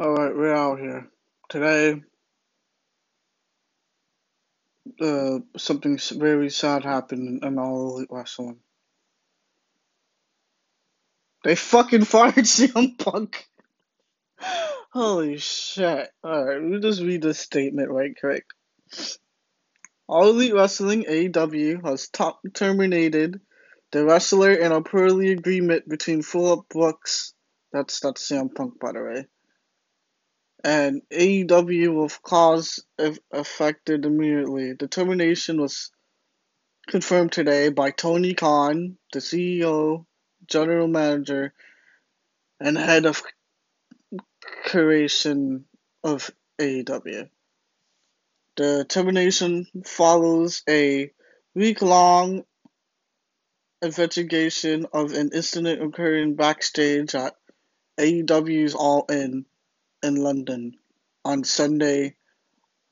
Alright, we're out here. Today, something very sad happened in All Elite Wrestling. They fucking fired CM Punk! Holy shit. Alright, we'll just read this statement right quick. All Elite Wrestling, AEW, has terminated the wrestler in a purely agreement between Phillip Brooks, that's CM Punk by the way, and AEW with cause affected immediately. The termination was confirmed today by Tony Khan, the CEO, General Manager, and Head of Curation of AEW. The termination follows a week-long investigation of an incident occurring backstage at AEW's All In London on Sunday,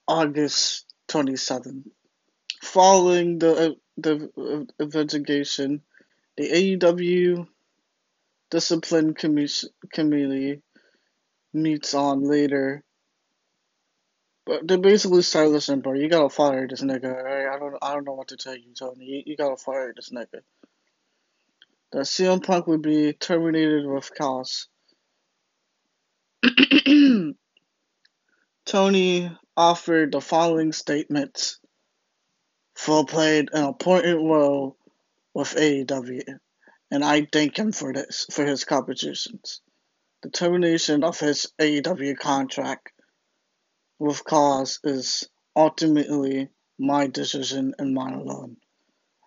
August 27th. Following the investigation, the AEW Discipline Committee meets on later. But they're basically started listening, bro. You gotta fire this nigga. Right? I don't know what to tell you, Tony. You gotta fire this nigga. The CM Punk would be terminated with cause. Tony offered the following statements. Phil played an important role with AEW, and I thank him for this, for his contributions. The termination of his AEW contract with cause is ultimately my decision and mine alone.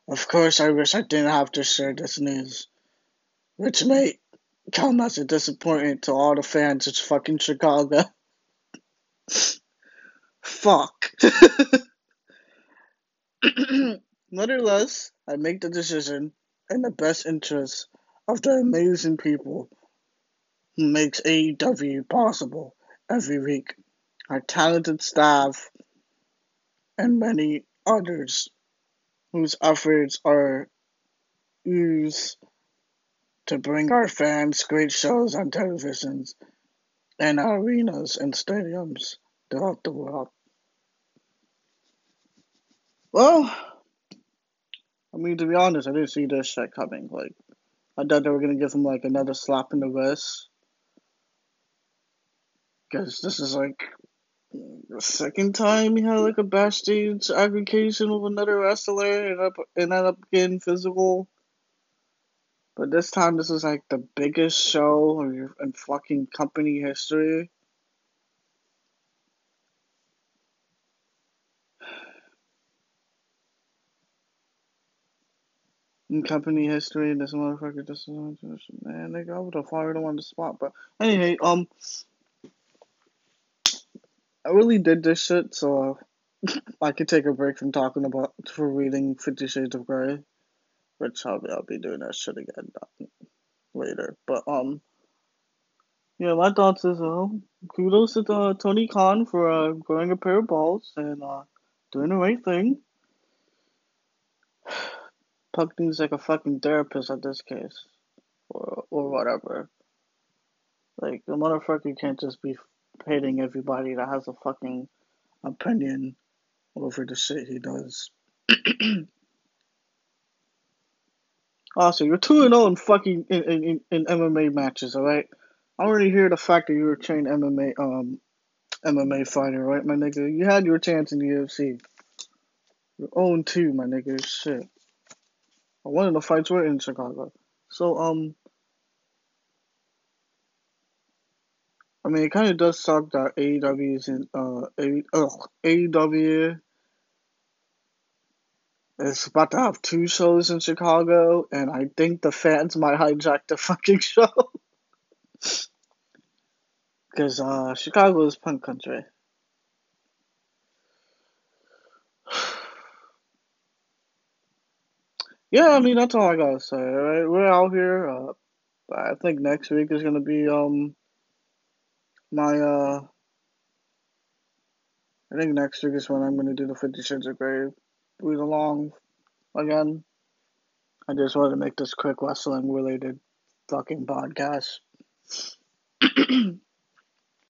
Of course, I wish I didn't have to share this news, which may come as a disappointment to all the fans in fucking Chicago. Fuck. Nonetheless, I make the decision in the best interest of the amazing people who makes AEW possible every week, our talented staff, and many others whose efforts are used to bring our fans great shows on televisions and arenas and stadiums throughout the world. Well, I mean, to be honest, I didn't see this shit coming. Like, I thought they were going to give him, like, another slap in the wrist. Because this is, like, the second time he had, like, a backstage altercation with another wrestler and ended up getting physical. But this time, this is, like, the biggest show in fucking company history. In company history, this motherfucker just, man, nigga, I would have fired him on the spot, but anyway, I really did this shit, so I could take a break from talking about, for reading 50 Shades of Grey, which I'll be doing that shit again later, but, yeah, my thoughts is, kudos to Tony Khan for, growing a pair of balls and, doing the right thing. Punk needs like a fucking therapist at this case, or whatever. Like, the motherfucker can't just be hating everybody that has a fucking opinion over the shit he does. Also, you're 2-0 in fucking in MMA matches, alright? I already hear the fact that you're a trained MMA fighter, right, my nigga? You had your chance in the UFC. You're 0-2, my nigga, shit. One of the fights were in Chicago. So, I mean, it kind of does suck that AEW is in, AEW is about to have two shows in Chicago, and I think the fans might hijack the fucking show. Because, Chicago is punk country. Yeah, I mean, that's all I gotta say, alright? We're out here, I think next week is gonna be, I think next week is when I'm gonna do the 50 Shades of Grey read along again. I just wanted to make this quick wrestling-related fucking podcast.